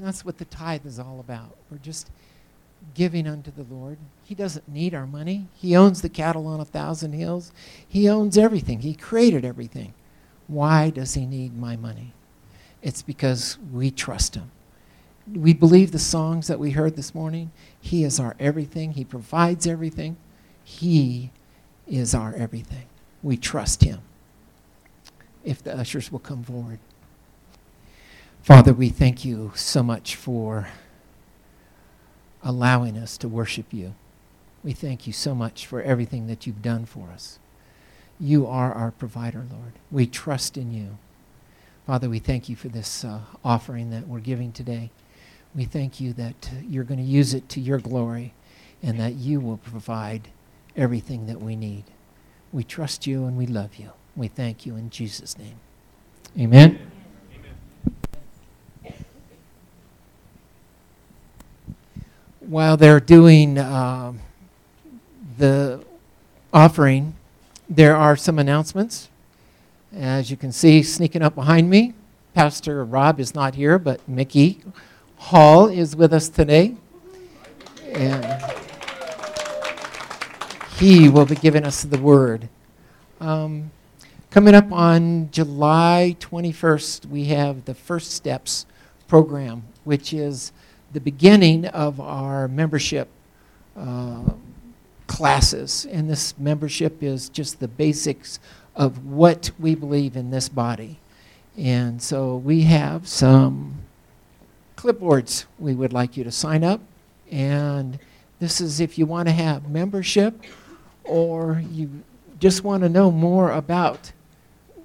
And that's what the tithe is all about. We're just giving unto the Lord. He doesn't need our money. He owns the cattle on a thousand hills. He owns everything. He created everything. Why does he need my money? It's because we trust him. We believe the songs that we heard this morning. He is our everything. He provides everything. He is our everything. We trust him. If the ushers will come forward. Father, we thank you so much for allowing us to worship you. We thank you so much for everything that you've done for us. You are our provider, Lord. We trust in you. Father, we thank you for this offering that we're giving today. We thank you that you're going to use it to your glory and that you will provide everything that we need. We trust you and we love you. We thank you in Jesus' name. Amen. Amen. While they're doing the offering, there are some announcements. As you can see, sneaking up behind me, Pastor Rob is not here, but Mickey Hall is with us today. And he will be giving us the word. Coming up on July 21st, we have the First Steps program, which is the beginning of our membership classes. And this membership is just the basics of what we believe in this body. And so we have some clipboards we would like you to sign up. And this is if you want to have membership or you just want to know more about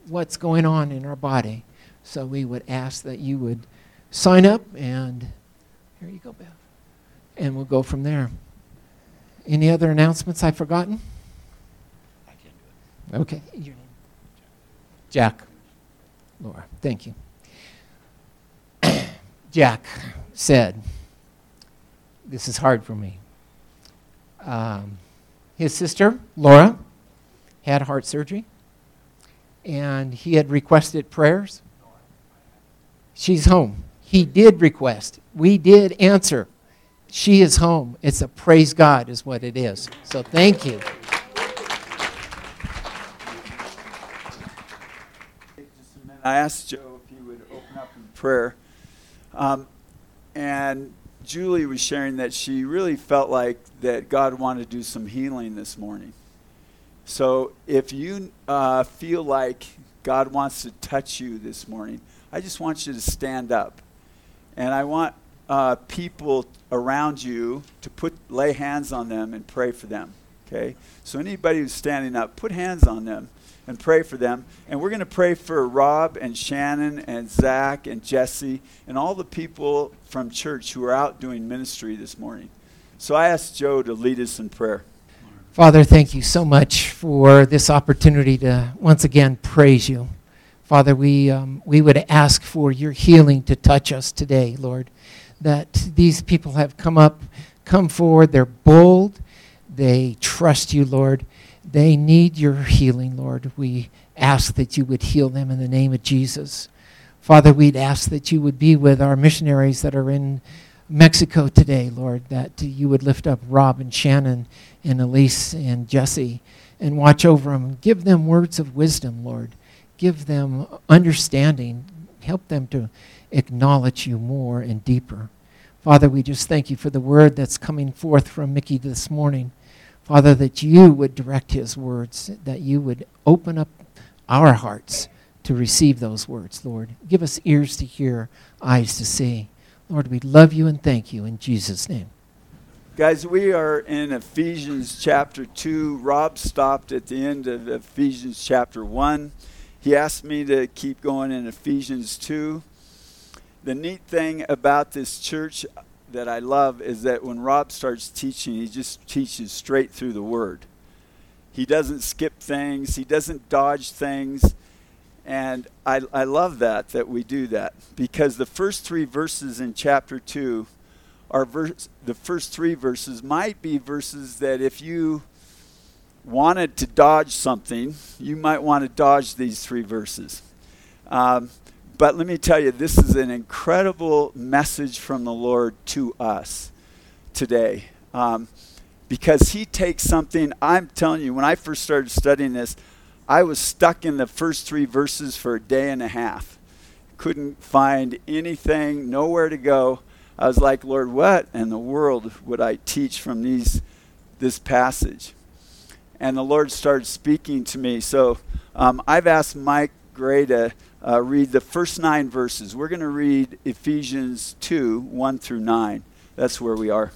what's going on in our body. So we would ask that you would sign up, and here you go, Beth. And we'll go from there. Any other announcements I've forgotten? I can't do it. Okay. Your name? Jack. Laura, thank you. Jack said, this is hard for me. His sister, Laura, had heart surgery, and he had requested prayers. She's home. He did request. We did answer. She is home. It's a praise God is what it is. So thank you. Just a minute. I asked Joe if he would open up in prayer. And Julie was sharing that she really felt like that God wanted to do some healing this morning. So if you feel like God wants to touch you this morning, I just want you to stand up. And I want people around you to lay hands on them and pray for them, okay? So anybody who's standing up, put hands on them and pray for them. And we're going to pray for Rob and Shannon and Zach and Jesse and all the people from church who are out doing ministry this morning. So I asked Joe to lead us in prayer. Father, thank you so much for this opportunity to once again praise you. Father, we would ask for your healing to touch us today, Lord, that these people have come forward. They're bold. They trust you, Lord. They need your healing, Lord. We ask that you would heal them in the name of Jesus. Father, we'd ask that you would be with our missionaries that are in Mexico today, Lord, that you would lift up Rob and Shannon and Elise and Jesse and watch over them. Give them words of wisdom, Lord. Give them understanding. Help them to acknowledge you more and deeper. Father, we just thank you for the word that's coming forth from Mickey this morning. Father, that you would direct his words, that you would open up our hearts to receive those words, Lord. Give us ears to hear, eyes to see. Lord, we love you and thank you in Jesus' name. Guys, we are in Ephesians chapter 2. Rob stopped at the end of Ephesians chapter 1. He asked me to keep going in Ephesians 2. The neat thing about this church that I love is that when Rob starts teaching, he just teaches straight through the Word. He doesn't skip things. He doesn't dodge things. And I love that we do that, because the first three verses in chapter 2 are the first three verses might be verses that if you wanted to dodge something, you might want to dodge these three verses. But let me tell you, this is an incredible message from the Lord to us today. Because he takes something, I'm telling you, when I first started studying this, I was stuck in the first three verses for a day and a half. Couldn't find anything, nowhere to go. I was like, Lord, what in the world would I teach from this passage? And the Lord started speaking to me. So I've asked Mike Gray to read the first 9 verses. We're going to read Ephesians 2, 1 through 9. That's where we are.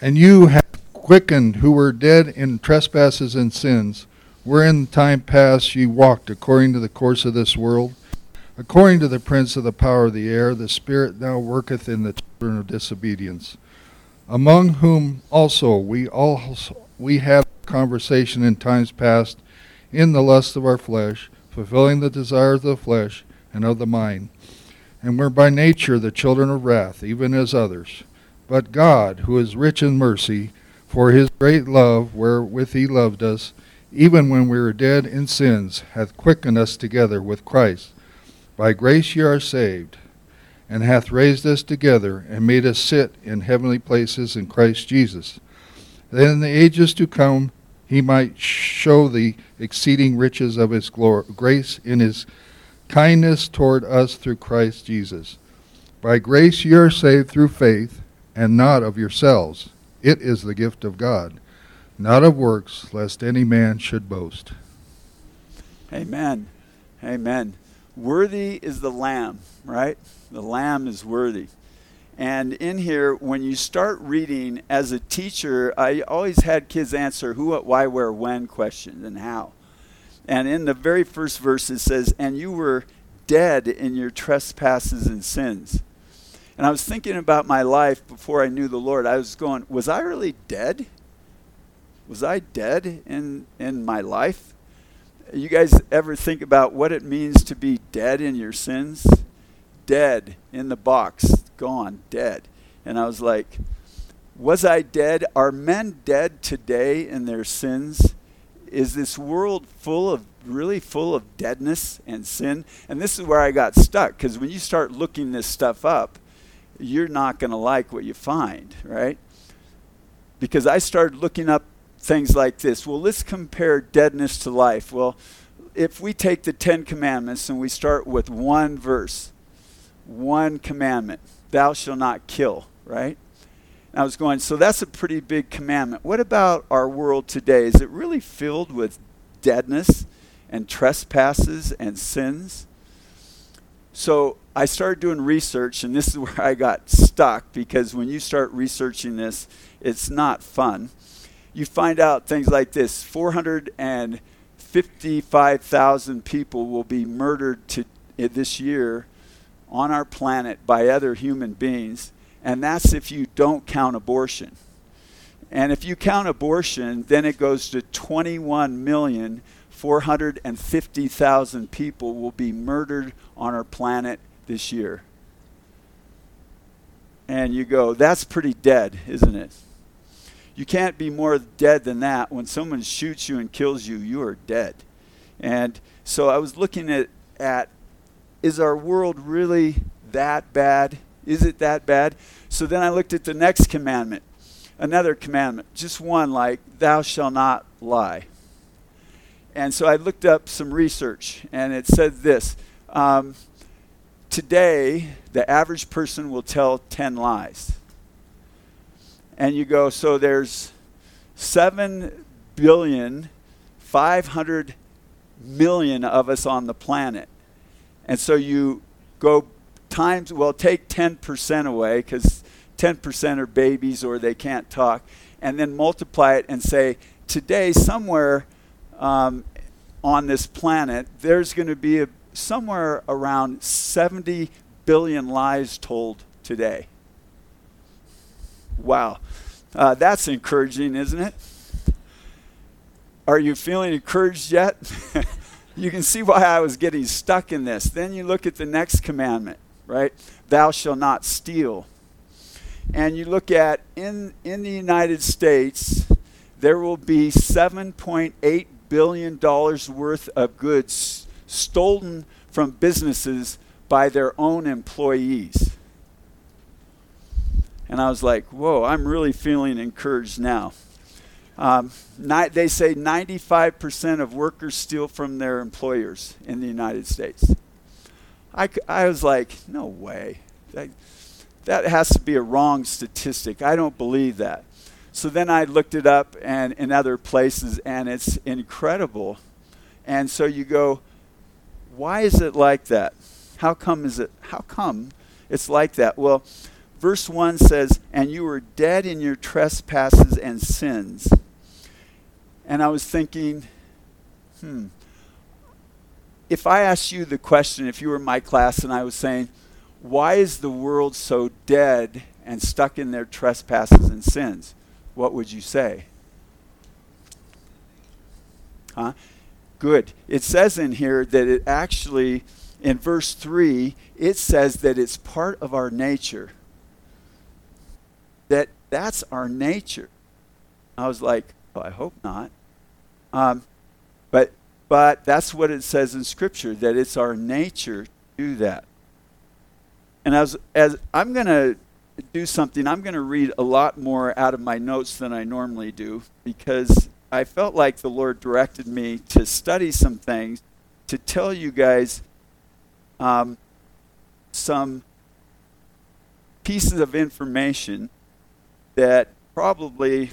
And you have quickened who were dead in trespasses and sins, wherein time past ye walked according to the course of this world, according to the prince of the power of the air, the spirit now worketh in the children of disobedience, among whom also we have conversation in times past in the lust of our flesh, fulfilling the desires of the flesh and of the mind. And we're by nature the children of wrath, even as others. But God, who is rich in mercy, for his great love wherewith he loved us, even when we were dead in sins, hath quickened us together with Christ. By grace ye are saved, and hath raised us together, and made us sit in heavenly places in Christ Jesus, that in the ages to come he might show the exceeding riches of his grace in his kindness toward us through Christ Jesus. By grace ye are saved through faith, and not of yourselves. It is the gift of God, not of works, lest any man should boast. Amen. Amen. Worthy is the Lamb, right? The Lamb is worthy. And in here, when you start reading, as a teacher, I always had kids answer who, what, why, where, when questions and how. And in the very first verse it says, and you were dead in your trespasses and sins. And I was thinking about my life before I knew the Lord. I was going, was I really dead? Was I dead in my life? You guys ever think about what it means to be dead in your sins? Dead in the box, gone, dead. And I was like, was I dead? Are men dead today in their sins? Is this world full of deadness and sin? And this is where I got stuck, because when you start looking this stuff up, you're not going to like what you find, right? Because I started looking up things like this. Well, let's compare deadness to life. Well, if we take the 10 commandments and we start with one verse, one commandment, thou shalt not kill, right? And I was going, so that's a pretty big commandment. What about our world today? Is it really filled with deadness and trespasses and sins? So I started doing research, and this is where I got stuck, because when you start researching this, it's not fun. You find out things like this. 455,000 people will be murdered this year on our planet by other human beings, and that's if you don't count abortion. And if you count abortion, then it goes to 21,450,000 people will be murdered on our planet this year. And you go, that's pretty dead, isn't it? You can't be more dead than that. When someone shoots you and kills you, you are dead. And so I was looking at is our world really that bad? Is it that bad? So then I looked at the next commandment, another commandment, just one, like thou shalt not lie. And so I looked up some research, and it said this. Today, the average person will tell 10 lies. And you go, so there's 7,500,000,000 of us on the planet. And so you go times, well, take 10% away, because 10% are babies or they can't talk, and then multiply it and say, today somewhere on this planet, there's going to be somewhere around 70 billion lies told today. Wow. That's encouraging, isn't it? Are you feeling encouraged yet? You can see why I was getting stuck in this. Then you look at the next commandment, right? Thou shalt not steal. And you look at, in the United States, there will be $7.8 billion worth of goods stolen from businesses by their own employees. And I was like, whoa, I'm really feeling encouraged now. They say 95% of workers steal from their employers in the United States. I was like, no way. That has to be a wrong statistic. I don't believe that. So then I looked it up and in other places, and it's incredible. And so you go, why is it like that? How come it's like that? Well, verse 1 says, and you were dead in your trespasses and sins. And I was thinking, if I asked you the question, if you were in my class and I was saying, why is the world so dead and stuck in their trespasses and sins? What would you say? Huh? Good. It says in here that it actually, in verse 3, it says that it's part of our nature. That's our nature. I was like, well, I hope not. But that's what it says in Scripture, that it's our nature to do that. And as I'm going to do something, I'm going to read a lot more out of my notes than I normally do, because I felt like the Lord directed me to study some things, to tell you guys some pieces of information that probably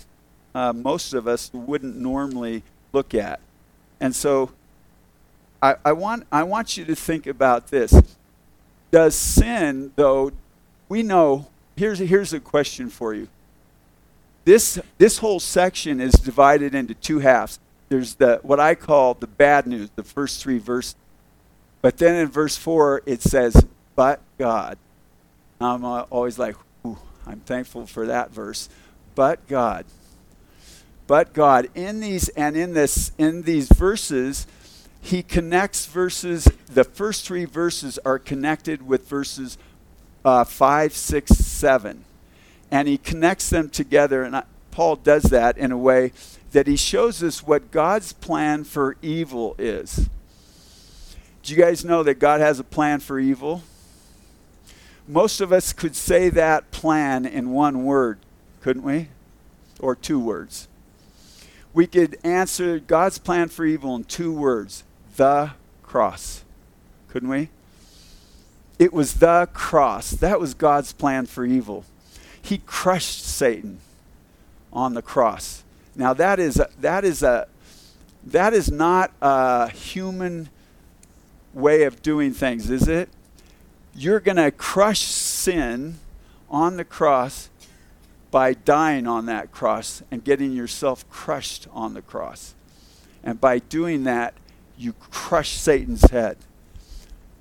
most of us wouldn't normally look at. And so I want you to think about this. Does sin, though, we know, here's a question for you. This whole section is divided into two halves. There's what I call the bad news, the first three verses. But then in verse 4, it says, but God. I'm always like, ooh, I'm thankful for that verse. But God. But God. In these verses, he connects verses, the first three verses are connected with verses 5, 6, 7. And he connects them together, and Paul does that in a way that he shows us what God's plan for evil is. Do you guys know that God has a plan for evil? Most of us could say that plan in one word, couldn't we? Or two words. We could answer God's plan for evil in two words. The cross. Couldn't we? It was the cross. That was God's plan for evil. He crushed Satan on the cross. Now that is not a human way of doing things, is it? You're going to crush sin on the cross by dying on that cross and getting yourself crushed on the cross. And by doing that, you crush Satan's head.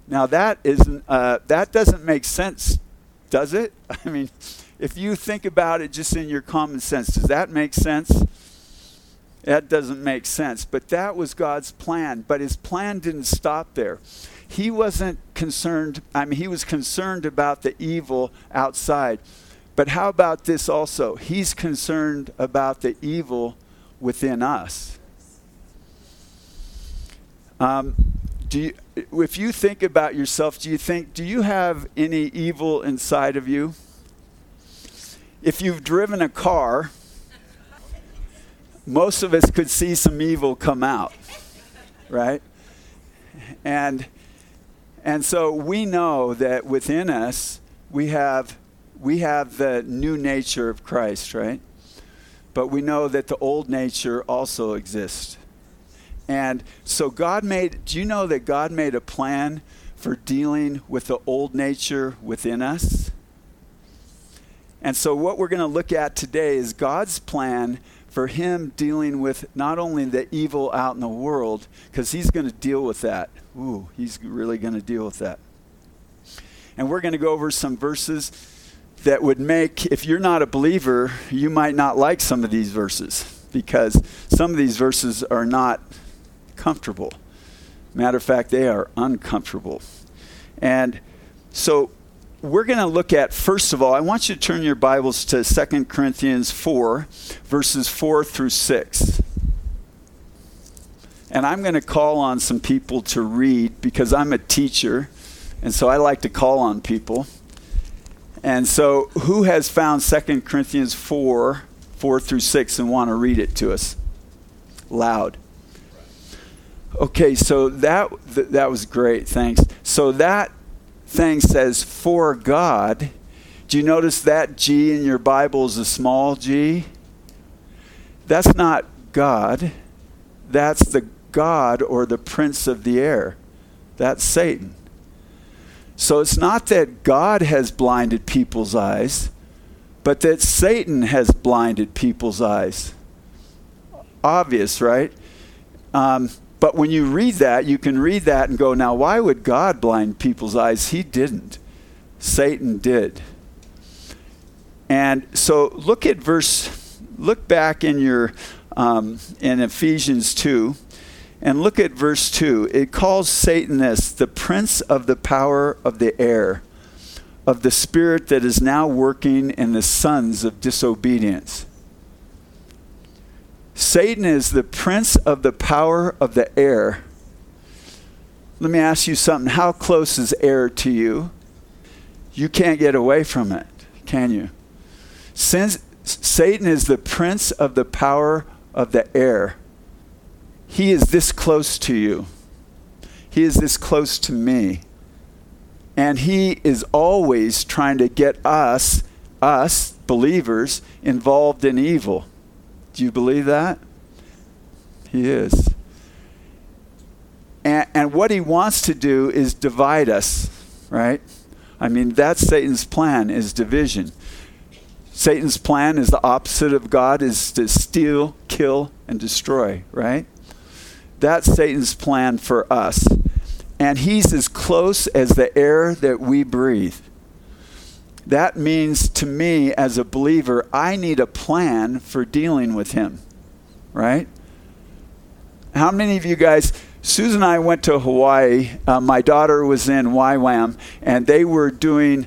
Now that doesn't make sense, does it? I mean, if you think about it just in your common sense, does that make sense? That doesn't make sense. But that was God's plan. But his plan didn't stop there. He wasn't concerned. I mean, he was concerned about the evil outside. But how about this also? He's concerned about the evil within us. If you think about yourself, do you have any evil inside of you? If you've driven a car, most of us could see some evil come out, right? And so we know that within us we have the new nature of Christ, right? But we know that the old nature also exists. And so do you know that God made a plan for dealing with the old nature within us? And so what we're going to look at today is God's plan for him dealing with not only the evil out in the world, because he's going to deal with that. Ooh, he's really going to deal with that. And we're going to go over some verses that would make, if you're not a believer, you might not like some of these verses, because some of these verses are not comfortable. Matter of fact, they are uncomfortable. And so we're going to look at, first of all, I want you to turn your Bibles to 2 Corinthians 4, verses 4 through 6. And I'm going to call on some people to read because I'm a teacher. And so I like to call on people. And so who has found 2 Corinthians 4:4-6 and want to read it to us? Loud. Okay, so that was great. Thanks. So that thing says, for God. Do you notice that G in your Bible is a small g? That's not God. That's the God or the prince of the air. That's Satan. So it's not that God has blinded people's eyes, but that Satan has blinded people's eyes. Obvious, right? But when you read that, you can read that and go, now, why would God blind people's eyes? He didn't. Satan did. And so look back in your in Ephesians 2, and look at verse 2. It calls Satan this, the prince of the power of the air, of the spirit that is now working in the sons of disobedience. Satan is the prince of the power of the air. Let me ask you something. How close is air to you? You can't get away from it, can you? Since Satan is the prince of the power of the air, he is this close to you. He is this close to me. And he is always trying to get us believers, involved in evil. Do you believe that? He is. And what he wants to do is divide us, right? I mean, that's Satan's plan, is division. Satan's plan is the opposite of God, is to steal, kill, and destroy, right? That's Satan's plan for us. And he's as close as the air that we breathe. That means to me as a believer, I need a plan for dealing with him, right? How many of you guys, Susan and I went to Hawaii. My daughter was in YWAM, and they were doing,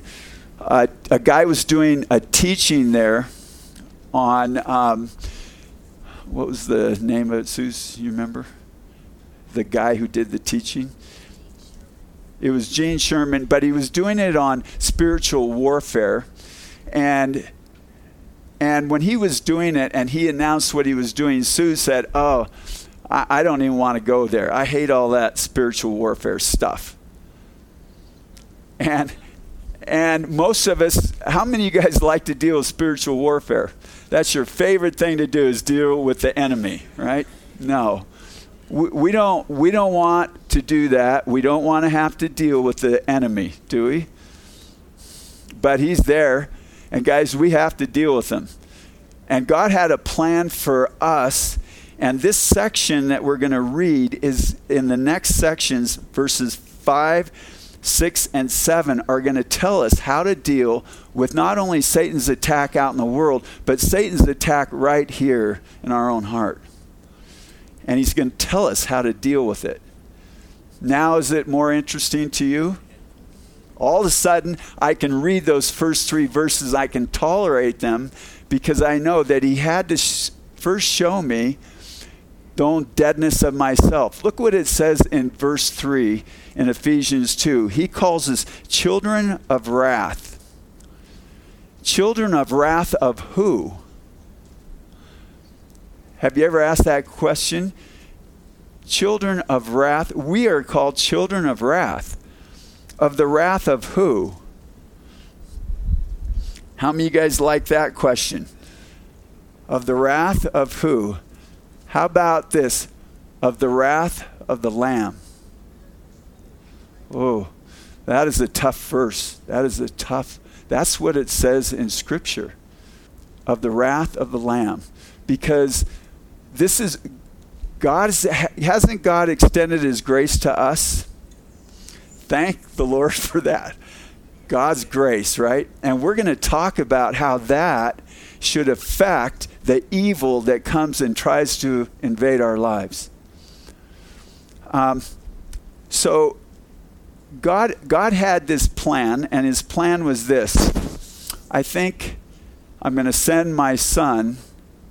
a guy was doing a teaching there on, what was the name of it, Susan? You remember? The guy who did the teaching? It was Gene Sherman, but he was doing it on spiritual warfare. And when he was doing it and he announced what he was doing, Sue said, oh, I don't even want to go there. I hate all that spiritual warfare stuff. And most of us, how many of you guys like to deal with spiritual warfare? That's your favorite thing to do, is deal with the enemy, right? No. We don't want to do that. We don't want to have to deal with the enemy, do we? But he's there, and guys, we have to deal with him. And God had a plan for us, and this section that we're going to read is in the next sections, verses 5, 6, and 7 are going to tell us how to deal with not only Satan's attack out in the world, but Satan's attack right here in our own heart. And he's going to tell us how to deal with it. Now, is it more interesting to you? All of a sudden, I can read those first three verses. I can tolerate them because I know that he had to first show me the own deadness of myself. Look what it says in verse 3 in Ephesians 2. He calls us children of wrath. Children of wrath of who? Have you ever asked that question? Children of wrath. We are called children of wrath. Of the wrath of who? How many of you guys like that question? Of the wrath of who? How about this? Of the wrath of the Lamb. Oh, that is a tough verse. That's what it says in Scripture. Of the wrath of the Lamb. Because this is, God hasn't God extended his grace to us? Thank the Lord for that. God's grace, right? And we're going to talk about how that should affect the evil that comes and tries to invade our lives. So God had this plan, and his plan was this. I think I'm going to send my son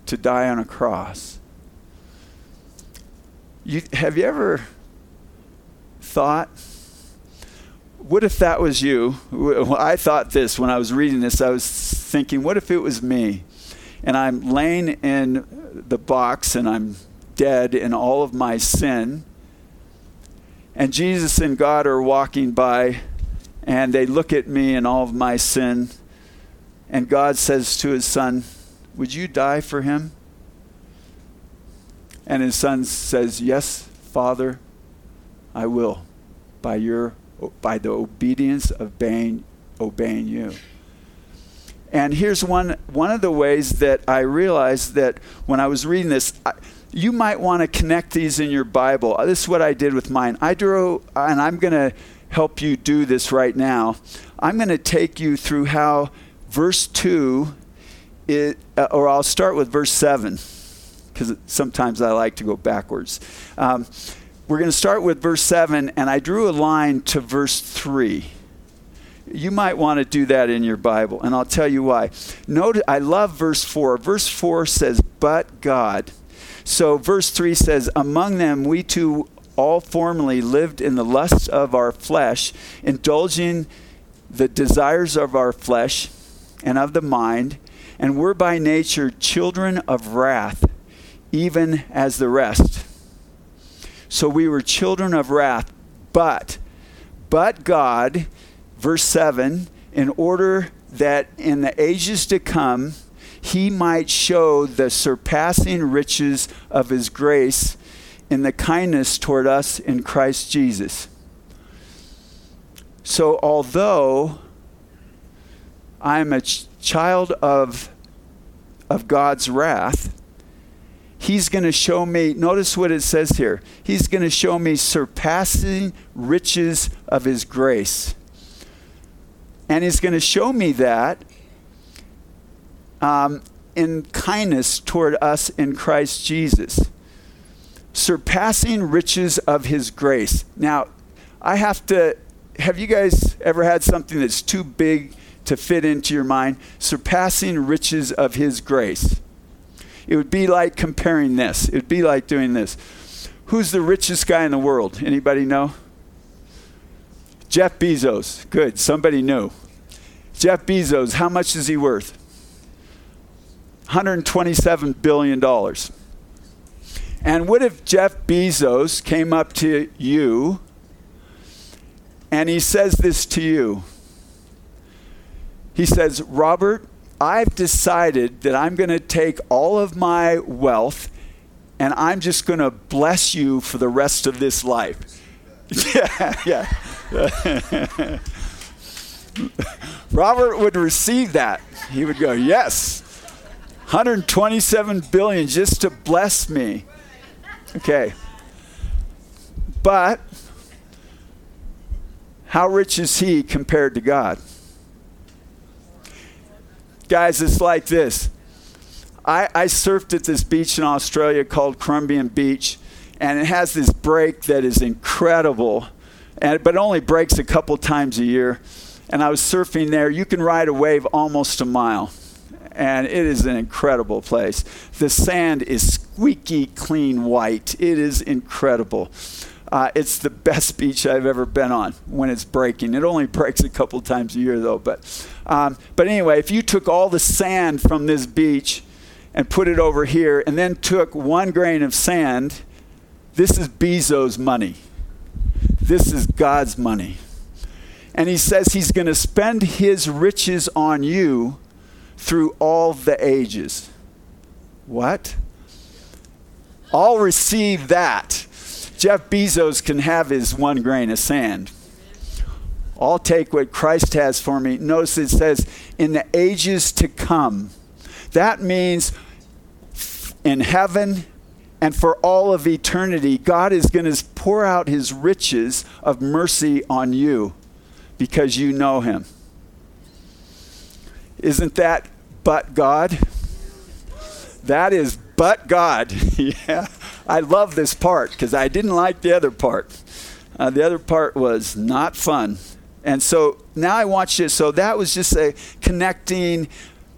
to die on a cross. Have you ever thought, what if that was you? I thought this when I was reading this. I was thinking, what if it was me? And I'm laying in the box and I'm dead in all of my sin. And Jesus and God are walking by and they look at me and all of my sin. And God says to his son, would you die for him? And his son says, yes, Father, I will, by the obedience of obeying you. And here's one of the ways that I realized that when I was reading this, you might want to connect these in your Bible. This is what I did with mine. And I'm going to help you do this right now. I'm going to take you through how verse 2, or I'll start with verse 7, because sometimes I like to go backwards. We're going to start with verse 7, and I drew a line to verse 3. You might want to do that in your Bible, and I'll tell you why. Note, I love verse 4. Verse 4 says, but God. So verse 3 says, among them we too all formerly lived in the lusts of our flesh, indulging the desires of our flesh and of the mind, and were by nature children of wrath, even as the rest. So we were children of wrath, but God, verse 7, in order that in the ages to come, he might show the surpassing riches of his grace in the kindness toward us in Christ Jesus. So although I'm a child of God's wrath, he's going to show me, notice what it says here. He's going to show me surpassing riches of his grace. And he's going to show me that in kindness toward us in Christ Jesus. Surpassing riches of his grace. Now, have you guys ever had something that's too big to fit into your mind? Surpassing riches of his grace. It would be like comparing this. It would be like doing this. Who's the richest guy in the world? Anybody know? Jeff Bezos. Good. Somebody knew. Jeff Bezos, how much is he worth? $127 billion. And what if Jeff Bezos came up to you and he says this to you? He says, Robert, I've decided that I'm going to take all of my wealth and I'm just going to bless you for the rest of this life. Yeah. Robert would receive that. He would go, yes, $127 billion just to bless me. Okay. But how rich is he compared to God? Guys, it's like this. I surfed at this beach in Australia called Cumbian Beach, and it has this break that is incredible, but it only breaks a couple times a year. And I was surfing there. You can ride a wave almost a mile, and it is an incredible place. The sand is squeaky clean white. It is incredible. It's the best beach I've ever been on when it's breaking. It only breaks a couple times a year, though. But anyway, if you took all the sand from this beach and put it over here and then took one grain of sand, this is Bezos' money. This is God's money. And he says he's going to spend his riches on you through all the ages. What? I'll receive that. Jeff Bezos can have his one grain of sand. I'll take what Christ has for me. Notice it says, in the ages to come. That means in heaven and for all of eternity, God is going to pour out his riches of mercy on you because you know him. Isn't that but God? That is but God. Yeah. I love this part because I didn't like the other part. The other part was not fun. And so now I watch this. So that was just a connecting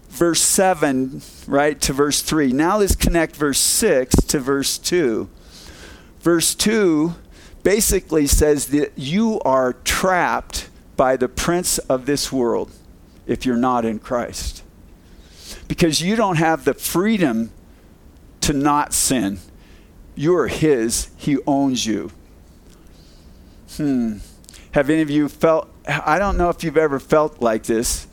verse 7, right, to verse 3. Now let's connect verse 6 to verse 2. verse 2 basically says that you are trapped by the prince of this world if you're not in Christ. Because you don't have the freedom to not sin. You are his. He owns you. Have any of you felt, I don't know if you've ever felt like this.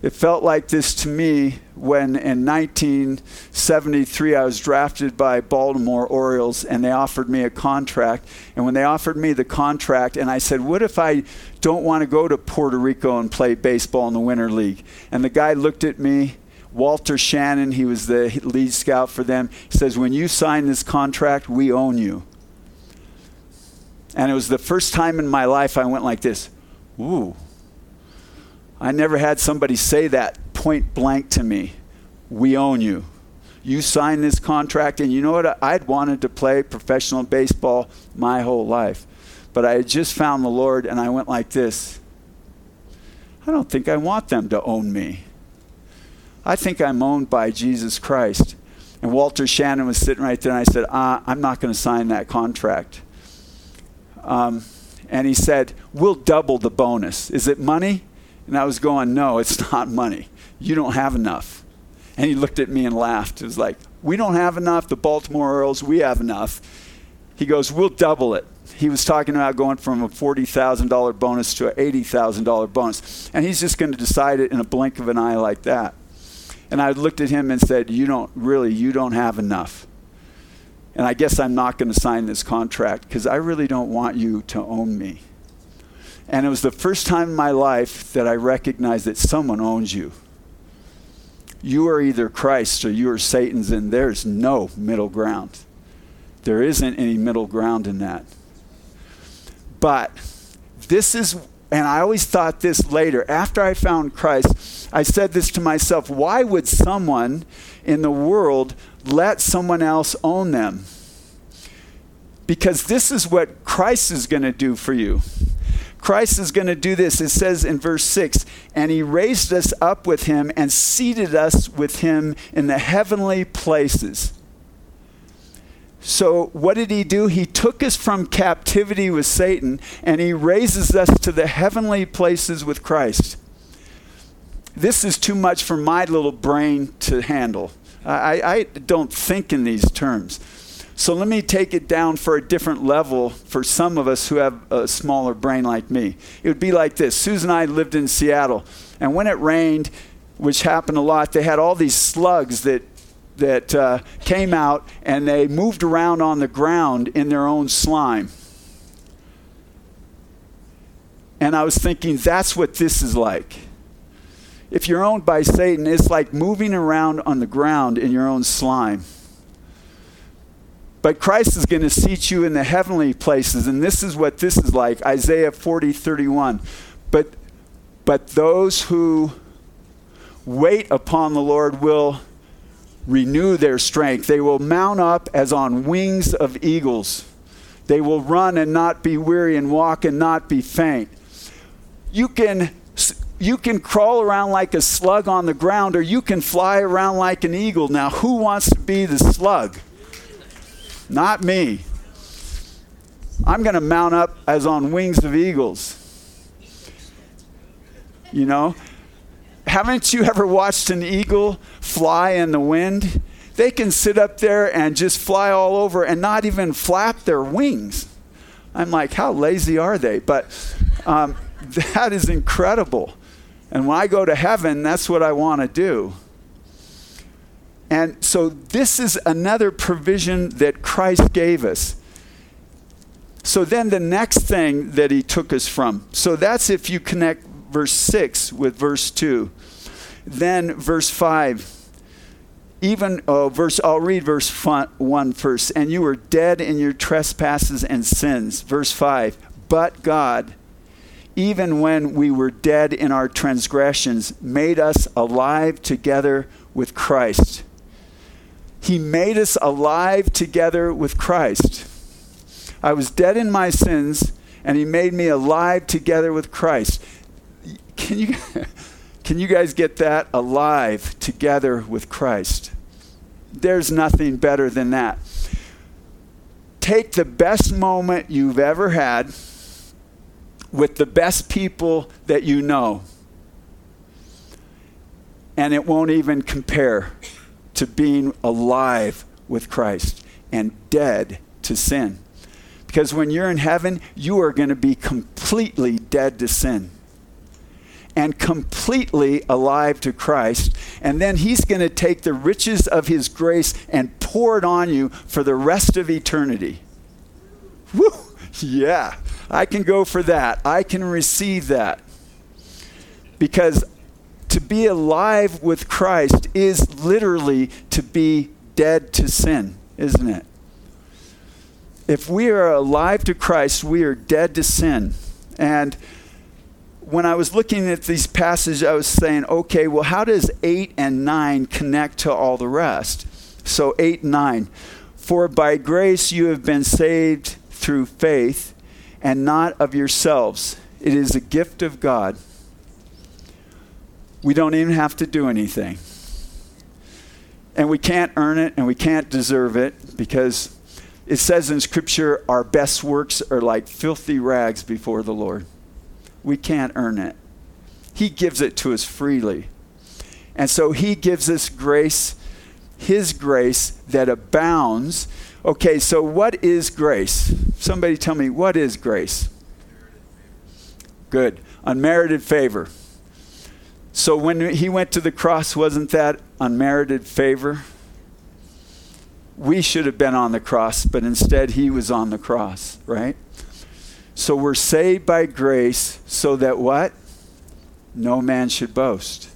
It felt like this to me when in 1973 I was drafted by Baltimore Orioles and they offered me a contract. And when they offered me the contract and I said, what if I don't want to go to Puerto Rico and play baseball in the Winter League? And the guy looked at me, Walter Shannon, he was the lead scout for them, says, when you sign this contract, we own you. And it was the first time in my life I went like this, ooh. I never had somebody say that point blank to me. We own you. You sign this contract. And you know what? I'd wanted to play professional baseball my whole life. But I had just found the Lord, and I went like this. I don't think I want them to own me. I think I'm owned by Jesus Christ. And Walter Shannon was sitting right there, and I said, I'm not going to sign that contract. And he said, we'll double the bonus. Is it money? And I was going, no, it's not money. You don't have enough. And he looked at me and laughed. It was like, we don't have enough. The Baltimore Orioles, we have enough. He goes, we'll double it. He was talking about going from a $40,000 bonus to an $80,000 bonus. And he's just going to decide it in a blink of an eye like that. And I looked at him and said, you don't have enough. And I guess I'm not going to sign this contract because I really don't want you to own me. And it was the first time in my life that I recognized that someone owns you. You are either Christ or you are Satan's, and there's no middle ground. There isn't any middle ground in that. But this is, and I always thought this later, after I found Christ, I said this to myself, why would someone in the world let someone else own them? Because this is what Christ is going to do for you. Christ is going to do this. It says in verse 6, and he raised us up with him and seated us with him in the heavenly places. So what did he do? He took us from captivity with Satan and he raises us to the heavenly places with Christ. This is too much for my little brain to handle. I don't think in these terms. So let me take it down for a different level for some of us who have a smaller brain like me. It would be like this. Susan and I lived in Seattle, and when it rained, which happened a lot, they had all these slugs that came out, and they moved around on the ground in their own slime. And I was thinking, that's what this is like. If you're owned by Satan, it's like moving around on the ground in your own slime. But Christ is going to seat you in the heavenly places, and this is what this is like. Isaiah 40:31. But those who wait upon the Lord will renew their strength. They will mount up as on wings of eagles. They will run and not be weary, and walk and not be faint. You can crawl around like a slug on the ground, or you can fly around like an eagle. Now, who wants to be the slug? Not me. I'm going to mount up as on wings of eagles. You know? Haven't you ever watched an eagle fly in the wind? They can sit up there and just fly all over and not even flap their wings. I'm like, how lazy are they? But that is incredible. And when I go to heaven, that's what I want to do. And so this is another provision that Christ gave us. So then the next thing that he took us from. So that's if you connect verse 6 with verse 2. Then verse 5. I'll read verse 1 first. And you were dead in your trespasses and sins. Verse 5. But God, even when we were dead in our transgressions, made us alive together with Christ. He made us alive together with Christ. I was dead in my sins, and he made me alive together with Christ. Can you guys get that? Alive together with Christ. There's nothing better than that. take the best moment you've ever had with the best people that you know, and it won't even compare to being alive with Christ and dead to sin. Because when you're in heaven, you are going to be completely dead to sin and completely alive to Christ. And then he's going to take the riches of his grace and pour it on you for the rest of eternity. Woo! Yeah, I can go for that. I can receive that. Because to be alive with Christ is literally to be dead to sin, isn't it? If we are alive to Christ, we are dead to sin. And when I was looking at these passages, I was saying, okay, well, how does 8 and 9 connect to all the rest? So 8 and 9, for by grace you have been saved through faith, and not of yourselves. It is a gift of God. We don't even have to do anything. And we can't earn it, and we can't deserve it, because it says in Scripture, our best works are like filthy rags before the Lord. We can't earn it. He gives it to us freely. And so he gives us grace, his grace that abounds. Okay, so what is grace? Somebody tell me, what is grace? Good. Unmerited favor. So when he went to the cross, wasn't that unmerited favor? We should have been on the cross, but instead he was on the cross, right? So we're saved by grace so that what? No man should boast.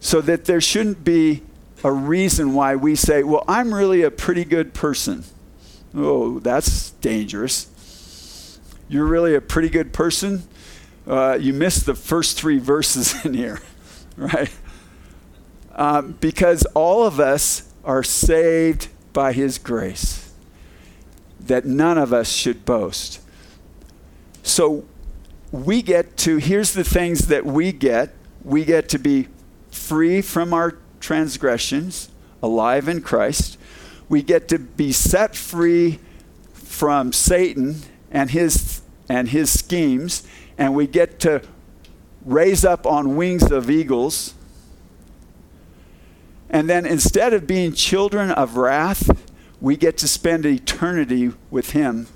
So that there shouldn't be a reason why we say, well, I'm really a pretty good person. Oh, that's dangerous. You're really a pretty good person? You missed the first three verses in here, right? Because all of us are saved by his grace, that none of us should boast. So we get to, here's the things that we get. We get to be free from our transgressions, alive in Christ. We get to be set free from Satan and his schemes, and we get to raise up on wings of eagles. And then instead of being children of wrath, we get to spend eternity with him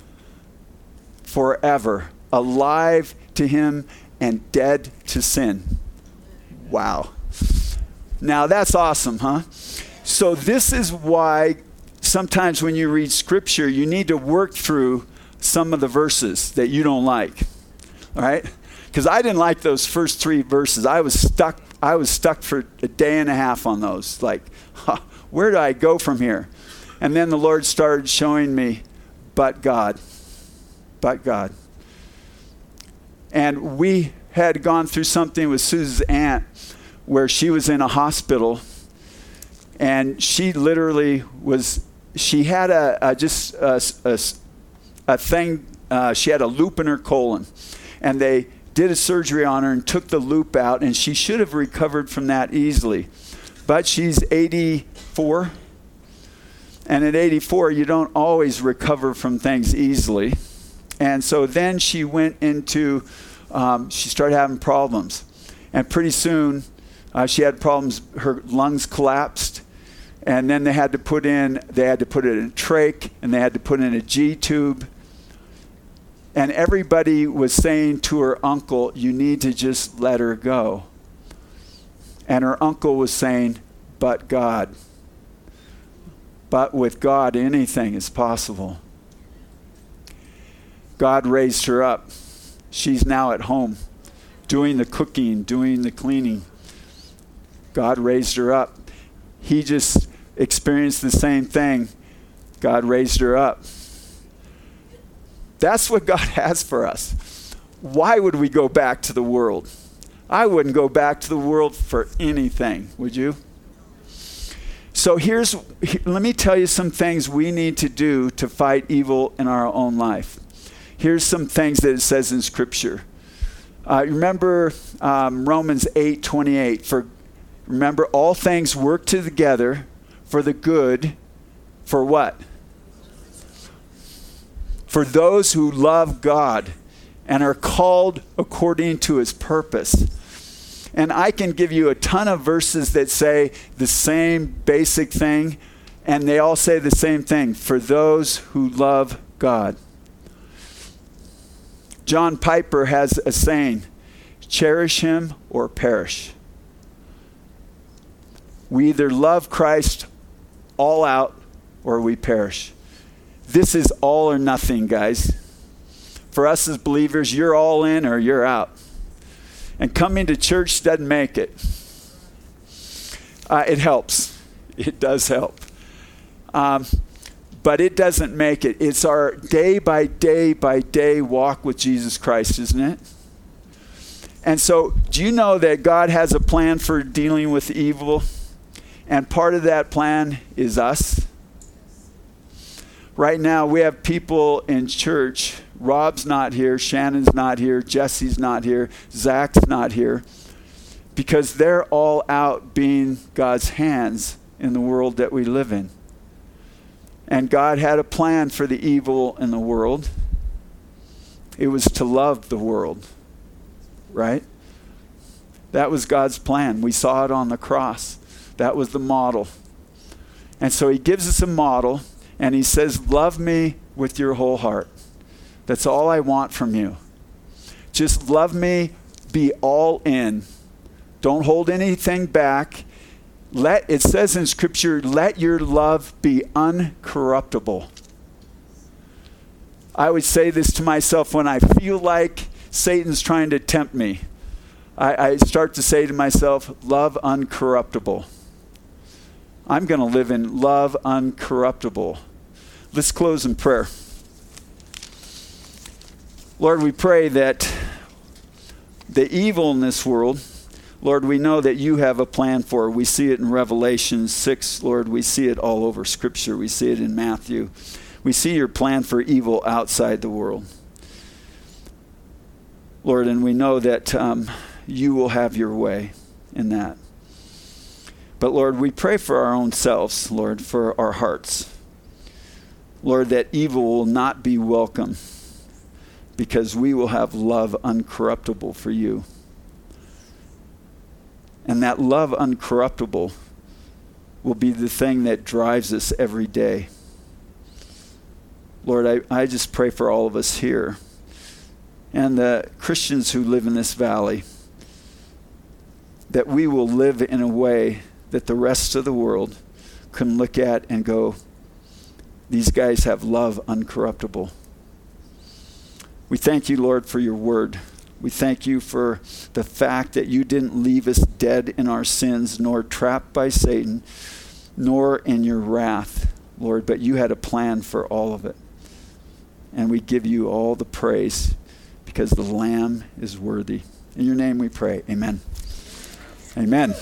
forever, alive to him and dead to sin. Wow. Now that's awesome, huh? So this is why sometimes when you read Scripture, you need to work through some of the verses that you don't like, all right? Because I didn't like those first three verses. I was stuck for a day and a half on those. Like, where do I go from here? And then the Lord started showing me, but God. And we had gone through something with Susan's aunt where she was in a hospital, and she literally was, she had a thing, she had a loop in her colon, and they did a surgery on her and took the loop out, and she should have recovered from that easily. But she's 84, and at 84, you don't always recover from things easily. And so then she went into, she started having problems. And pretty soon, she had problems, her lungs collapsed, and then they had to put in a trach, and they had to put in a G-tube. And everybody was saying to her uncle, you need to just let her go. And her uncle was saying, but God. But with God, anything is possible. God raised her up. She's now at home, doing the cooking, doing the cleaning. God raised her up. He just experienced the same thing. God raised her up. That's what God has for us. Why would we go back to the world? I wouldn't go back to the world for anything, would you? So let me tell you some things we need to do to fight evil in our own life. Here's some things that it says in Scripture. Remember Romans 8:28. Remember, all things work together for the good, for what? for those who love God and are called according to his purpose. And I can give you a ton of verses that say the same basic thing, and they all say the same thing, for those who love God. John Piper has a saying, cherish him or perish. We either love Christ all out or we perish. This is all or nothing, guys. For us as believers, you're all in or you're out. And coming to church doesn't make it. It helps. It does help. But it doesn't make it. It's our day by day walk with Jesus Christ, isn't it? And so, do you know that God has a plan for dealing with evil? And part of that plan is us. Right now, we have people in church. Rob's not here. Shannon's not here. Jesse's not here. Zach's not here. Because they're all out being God's hands in the world that we live in. And God had a plan for the evil in the world. It was to love the world, right? That was God's plan. We saw it on the cross. That was the model. And so he gives us a model. And he says, love me with your whole heart. That's all I want from you. Just love me, be all in. Don't hold anything back. It says in Scripture, let your love be uncorruptible. I would say this to myself when I feel like Satan's trying to tempt me. I start to say to myself, love uncorruptible. I'm going to live in love uncorruptible. Let's close in prayer. Lord, we pray that the evil in this world, Lord, we know that you have a plan for it. We see it in Revelation 6, Lord. We see it all over Scripture. We see it in Matthew. We see your plan for evil outside the world. Lord, and we know that you will have your way in that. But Lord, we pray for our own selves, Lord, for our hearts. Lord, that evil will not be welcome because we will have love uncorruptible for you. And that love uncorruptible will be the thing that drives us every day. Lord, I just pray for all of us here and the Christians who live in this valley that we will live in a way that the rest of the world can look at and go, these guys have love uncorruptible. We thank you, Lord, for your word. We thank you for the fact that you didn't leave us dead in our sins, nor trapped by Satan, nor in your wrath, Lord, but you had a plan for all of it. And we give you all the praise because the Lamb is worthy. In your name we pray. Amen. Amen.